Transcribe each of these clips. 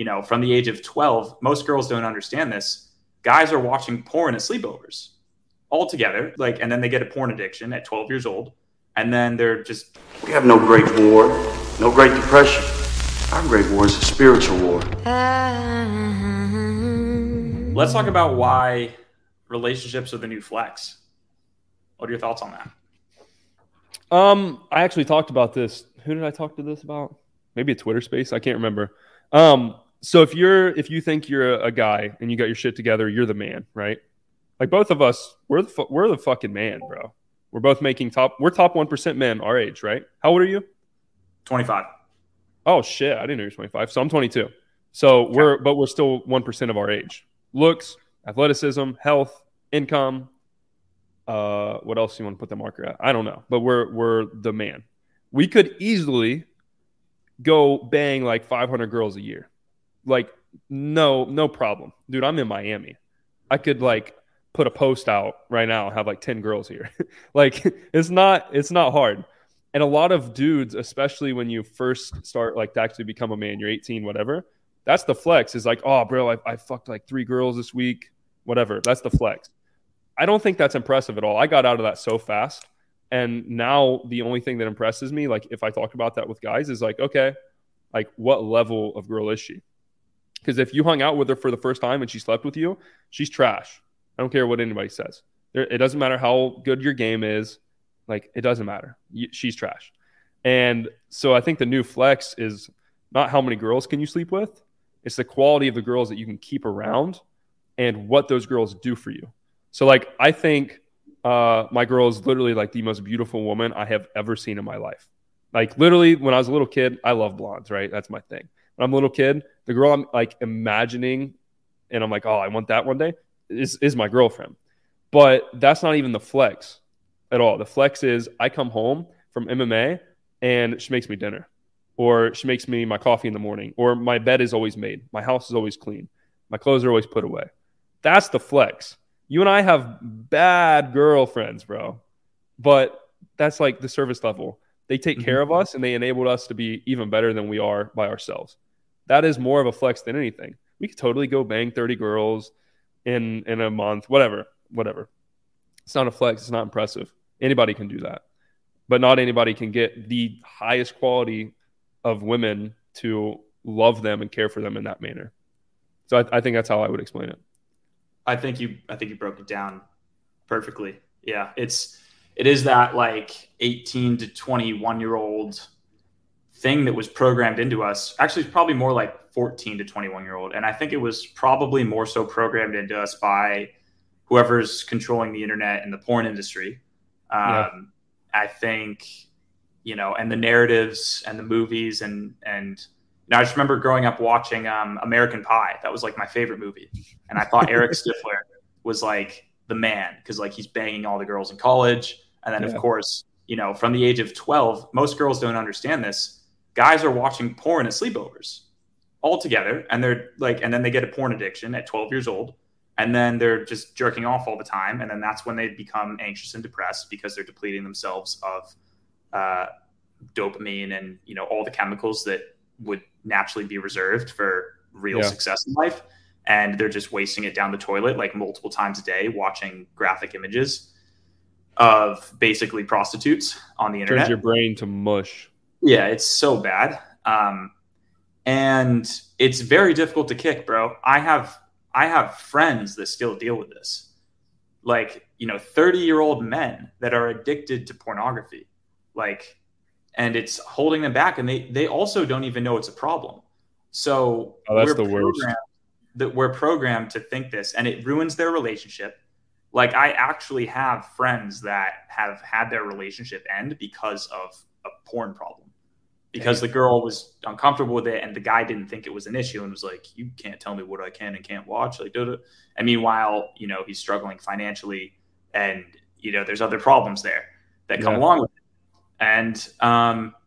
you know, from the age of 12, most girls don't understand this. Guys are watching porn at sleepovers all together. Like, and then they get a porn addiction at 12 years old. And then they're just... We have no Great War, no Great Depression. Our Great War is a spiritual war. Let's talk about why relationships are the new flex. What are your thoughts on that? I actually talked about this. Who did I talk to this about? Maybe a Twitter space. I can't remember. So if you think you're a guy and you got your shit together, you're the man, right? Like both of us, we're the fucking man, bro. We're both making top 1% men our age, right? How old are you? 25. Oh shit, I didn't know you're 25. So I'm 22. So okay. We're still 1% of our age. Looks, athleticism, health, income. What else do you want to put the marker at? I don't know, but we're the man. We could easily go bang like 500 girls a year. Like, no problem. Dude, I'm in Miami. I could like put a post out right now and have like 10 girls here. Like, it's not hard. And a lot of dudes, especially when you first start like to actually become a man, you're 18, whatever. That's the flex, is like, oh, bro, I fucked like 3 girls this week, whatever. That's the flex. I don't think that's impressive at all. I got out of that so fast. And now the only thing that impresses me, like if I talk about that with guys, is like, okay, like what level of girl is she? Because if you hung out with her for the first time and she slept with you, she's trash. I don't care what anybody says. It doesn't matter how good your game is. Like, it doesn't matter. She's trash. And so I think the new flex is not how many girls can you sleep with. It's the quality of the girls that you can keep around and what those girls do for you. So, like, I think my girl is literally, like, the most beautiful woman I have ever seen in my life. Like, literally, when I was a little kid, I love blondes, right? That's my thing. When I'm a little kid, the girl I'm, like, imagining and I'm like, oh, I want that one day is my girlfriend. But that's not even the flex at all. The flex is I come home from MMA and she makes me dinner, or she makes me my coffee in the morning, or my bed is always made. My house is always clean. My clothes are always put away. That's the flex. You and I have bad girlfriends, bro. But that's like the service level. They take care of us and they enabled us to be even better than we are by ourselves. That is more of a flex than anything. We could totally go bang 30 girls in a month, whatever. It's not a flex. It's not impressive. Anybody can do that. But not anybody can get the highest quality of women to love them and care for them in that manner. So I think that's how I would explain it. I think you broke it down perfectly. Yeah, it is that like 18 to 21 year old thing that was programmed into us. Actually, it's probably more like 14 to 21 year old. And I think it was probably more so programmed into us by whoever's controlling the internet and the porn industry. I think, you know, and the narratives and the movies and now, I just remember growing up watching American Pie. That was like my favorite movie. And I thought Eric Stifler was like the man because like he's banging all the girls in college. And then, of course, you know, from the age of 12, most girls don't understand this. Guys are watching porn at sleepovers all together. And they're like, and then they get a porn addiction at 12 years old. And then they're just jerking off all the time. And then that's when they become anxious and depressed because they're depleting themselves of dopamine and, you know, all the chemicals that would naturally be reserved for real success in life. And they're just wasting it down the toilet, like multiple times a day, watching graphic images of basically prostitutes on the internet. Turns your brain to mush. Yeah. It's so bad. And it's very difficult to kick, bro. I have friends that still deal with this. Like, you know, 30-year-old men that are addicted to pornography. Like, and it's holding them back. And they also don't even know it's a problem. So that's the worst. That we're programmed to think this, and it ruins their relationship. Like I actually have friends that have had their relationship end because of a porn problem, because the girl was uncomfortable with it. And the guy didn't think it was an issue and was like, you can't tell me what I can and can't watch. Like, duh. And meanwhile, you know, he's struggling financially and, you know, there's other problems there that come along with it. And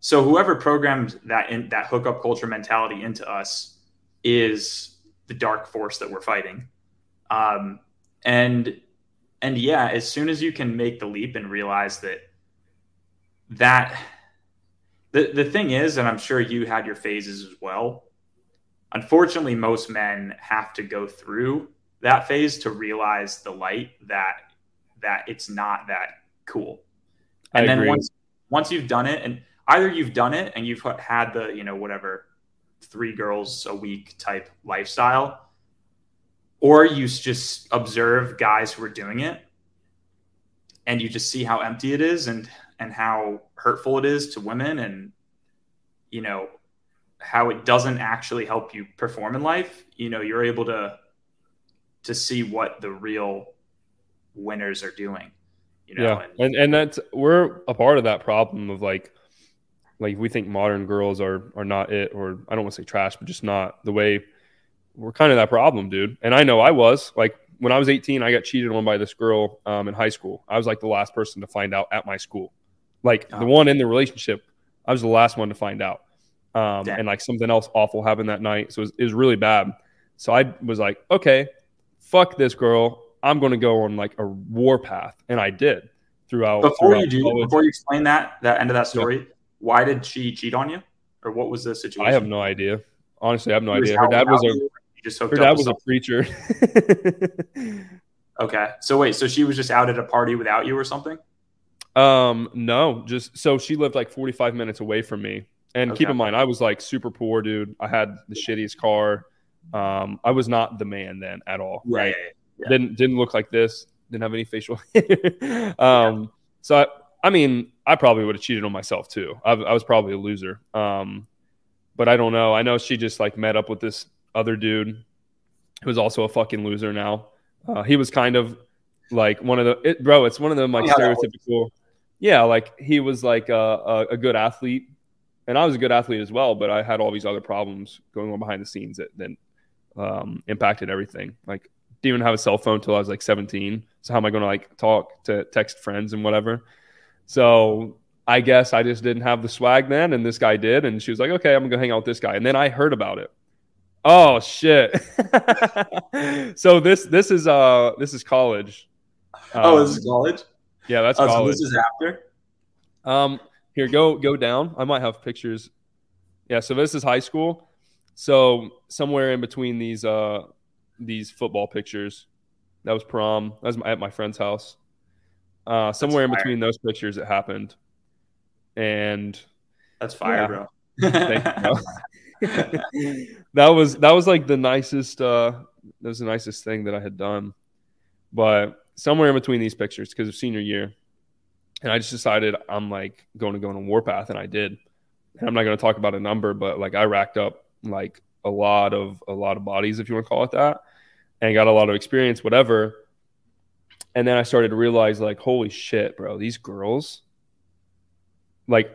so whoever programmed that hookup culture mentality into us is the dark force that we're fighting. And as soon as you can make the leap and realize that the thing is, and I'm sure you had your phases as well, Unfortunately, most men have to go through that phase to realize the light that it's not that cool. And I agree. Then once you've done it, and either you've done it and you've had the, you know, whatever 3 girls a week type lifestyle, or you just observe guys who are doing it and you just see how empty it is and how hurtful it is to women, and, you know, how it doesn't actually help you perform in life. You know, you're able to see what the real winners are doing, you know? Yeah. And that's, we're a part of that problem of like we think modern girls are not it, or I don't want to say trash, but just not the way. We're kind of that problem, dude. And I know I was like, when I was 18, I got cheated on by this girl in high school. I was like the last person to find out at my school, like the one in the relationship. I was the last one to find out. And like something else awful happened that night. So it was really bad. So I was like, okay, fuck this girl. I'm going to go on like a war path. And I did throughout. Before you explain that end of that story, why did she cheat on you? Or what was the situation? I have no idea. Honestly, I have no idea. Her dad was a preacher. Okay. So wait, so she was just out at a party without you or something? No, just so she lived like 45 minutes away from me. And okay. Keep in mind, I was like super poor, dude. I had the shittiest car. I was not the man then at all. Yeah, right. Yeah. Didn't look like this. Didn't have any facial hair. So I mean, I probably would have cheated on myself too. I was probably a loser. But I don't know. I know she just like met up with this other dude who was also a fucking loser now. He was kind of like one of the it's one of them like stereotypical. Yeah, like he was like a good athlete. And I was a good athlete as well, but I had all these other problems going on behind the scenes that then impacted everything. Like, didn't even have a cell phone until I was like 17. So how am I going to like text friends and whatever? So I guess I just didn't have the swag then. And this guy did. And she was like, okay, I'm going to go hang out with this guy. And then I heard about it. Oh shit. So this is college. This is college. Yeah. That's college. So this is after. Here, go down. I might have pictures. Yeah, so this is high school. So somewhere in between these football pictures, that was prom. That was at my friend's house. Somewhere in between those pictures, it happened. And that's fire, bro. Thank you. That was like the nicest. That was the nicest thing that I had done. But somewhere in between these pictures, because of senior year. And I just decided I'm like going to go on a warpath, and I did. And I'm not going to talk about a number, but like I racked up like a lot of bodies, if you want to call it that, and got a lot of experience, whatever. And then I started to realize like, holy shit, bro, these girls. Like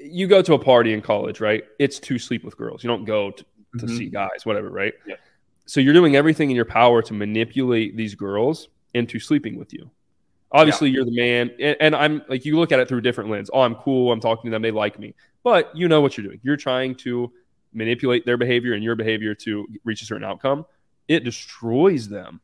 you go to a party in college, right? It's to sleep with girls. You don't go to see guys, whatever, right? Yeah. So you're doing everything in your power to manipulate these girls into sleeping with you. Obviously, you're the man, and I'm like, you look at it through a different lens. Oh, I'm cool. I'm talking to them. They like me. But you know what you're doing. You're trying to manipulate their behavior and your behavior to reach a certain outcome. It destroys them.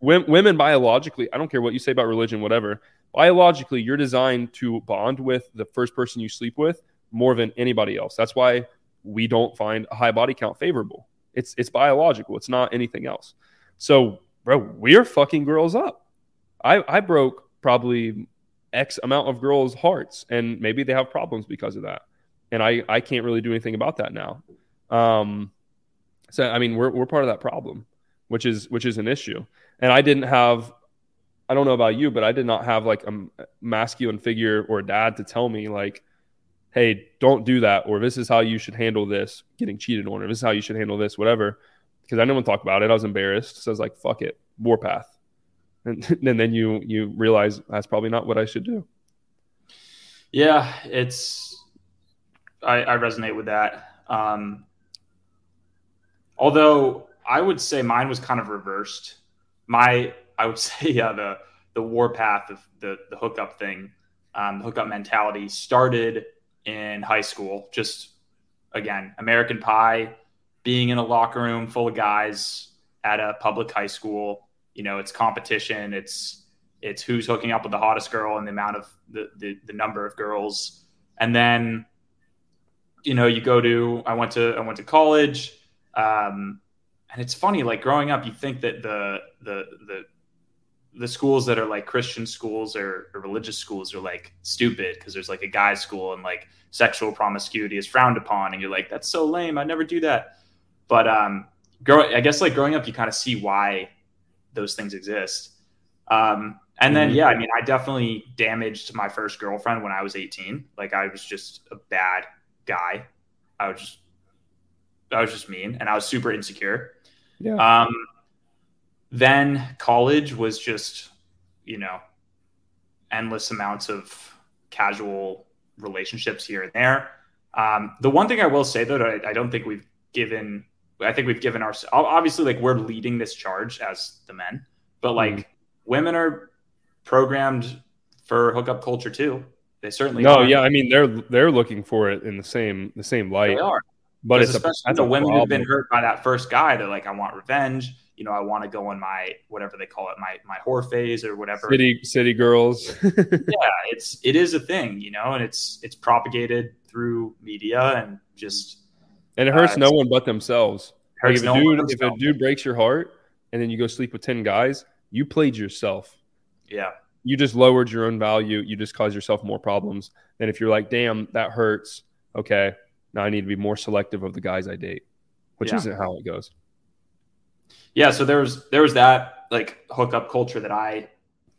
Women biologically, I don't care what you say about religion, whatever. Biologically, you're designed to bond with the first person you sleep with more than anybody else. That's why we don't find a high body count favorable. It's biological. It's not anything else. So, bro, we're fucking girls up. I broke probably X amount of girls' hearts, and maybe they have problems because of that. And I can't really do anything about that now. So I mean, we're part of that problem, which is an issue. And I don't know about you, but I did not have like a masculine figure or a dad to tell me like, hey, don't do that, or this is how you should handle this getting cheated on, or this is how you should handle this, whatever. Because I didn't want to talk about it. I was embarrassed. So I was like, fuck it, warpath. And then you realize that's probably not what I should do. Yeah, I resonate with that. Although I would say mine was kind of reversed. The war path of the hookup thing, the hookup mentality started in high school. Just, again, American Pie, being in a locker room full of guys at a public high school. You know, it's competition. It's who's hooking up with the hottest girl and the amount of the number of girls. And then you know, you go to, I went to college. And it's funny, like growing up, you think that the schools that are like Christian schools or religious schools are like stupid because there's like a guy's school and like sexual promiscuity is frowned upon. And you're like, that's so lame. I'd never do that. But, I guess like growing up, you kind of see why those things exist. And then, yeah, I mean, I definitely damaged my first girlfriend when I was 18. Like I was just a bad guy. I was just mean, and I was super insecure. Yeah. Then college was just, you know, endless amounts of casual relationships here and there. The one thing I will say, though, that I don't think we've given, I think we've given our, obviously, like, we're leading this charge as the men, but like women are programmed for hookup culture too. They certainly are. Yeah, I mean, they're looking for it in the same light. They are. But it's especially the women who've been hurt by that first guy. They're like, I want revenge. You know, I want to go in my, whatever they call it, my whore phase or whatever. City girls. Yeah, it is a thing, you know, and it's propagated through media and just. And it hurts no one but themselves. Like if a dude breaks your heart and then you go sleep with 10 guys, you played yourself. Yeah. You just lowered your own value. You just caused yourself more problems. And if you're like, damn, that hurts. Okay. Now I need to be more selective of the guys I date, which isn't how it goes. Yeah. So there was that like hookup culture that I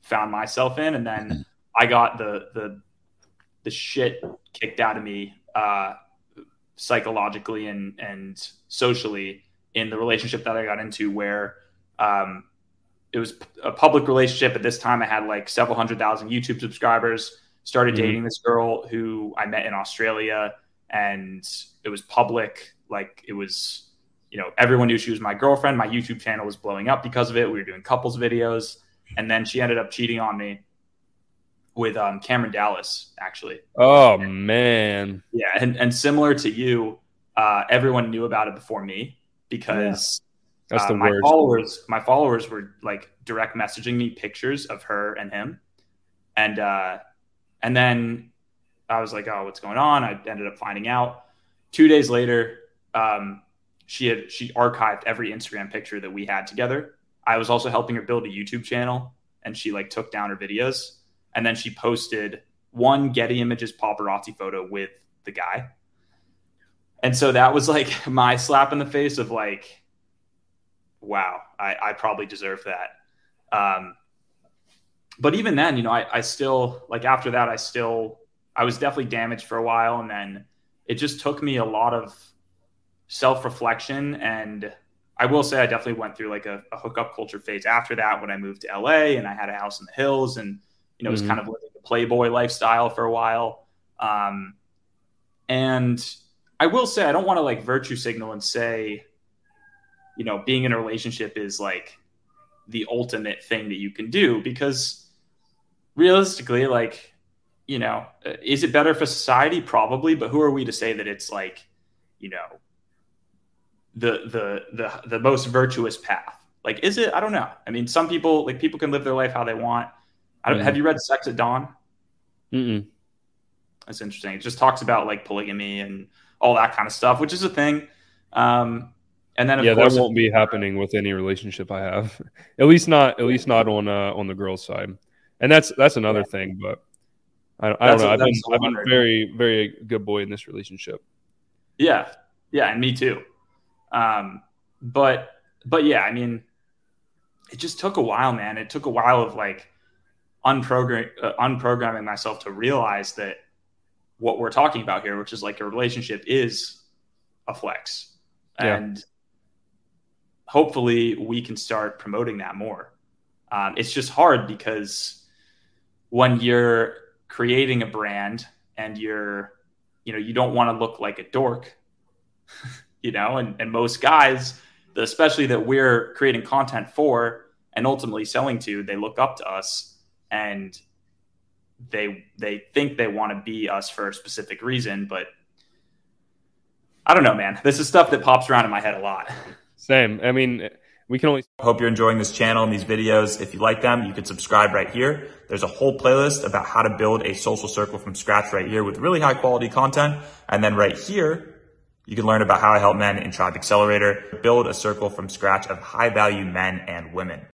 found myself in. And then I got the shit kicked out of me, psychologically and socially in the relationship that I got into, where, it was a public relationship. At this time, I had like several 100,000 YouTube subscribers, started dating this girl who I met in Australia, and it was public. Like it was, you know, everyone knew she was my girlfriend. My YouTube channel was blowing up because of it. We were doing couples videos, and then she ended up cheating on me with Cameron Dallas, actually. Oh, man. Yeah. And similar to you, everyone knew about it before me because that's the worst. My followers were like direct messaging me pictures of her and him. And then I was like, oh, what's going on? I ended up finding out 2 days later. She archived every Instagram picture that we had together. I was also helping her build a YouTube channel, and she like took down her videos. And then she posted one Getty Images paparazzi photo with the guy. And so that was like my slap in the face of like, wow, I probably deserve that. But even then, you know, I still like after that, I was definitely damaged for a while. And then it just took me a lot of self-reflection. And I will say I definitely went through like a hookup culture phase after that, when I moved to LA and I had a house in the hills, and, you know, it was kind of living the playboy lifestyle for a while. And I will say, I don't want to like virtue signal and say, you know, being in a relationship is like the ultimate thing that you can do, because realistically, like, you know, is it better for society? Probably. But who are we to say that it's like, you know, the most virtuous path? Like, is it? I don't know. I mean, some people, like, people can live their life how they want. Have you read Sex at Dawn? Mm-mm. That's interesting. It just talks about like polygamy and all that kind of stuff, which is a thing. And then, of course, that won't be happening with any relationship I have, at least not on the girl's side. And that's another thing, but I don't know. I've been very, very good boy in this relationship. Yeah. Yeah. And me too. But yeah, I mean, it just took a while, man. It took a while of like, unprogramming myself to realize that what we're talking about here, which is like a relationship, is a flex. Yeah. And hopefully we can start promoting that more. It's just hard because when you're creating a brand and you're, you know, you don't want to look like a dork, you know, and most guys, especially that we're creating content for and ultimately selling to, they look up to us. And they think they want to be us for a specific reason, but I don't know, man. This is stuff that pops around in my head a lot. Same. I mean, We can only hope you're enjoying this channel and these videos. If you like them, you can subscribe right here. There's a whole playlist about how to build a social circle from scratch right here with really high quality content. And then right here, you can learn about how I help men in Tribe Accelerator build a circle from scratch of high value men and women.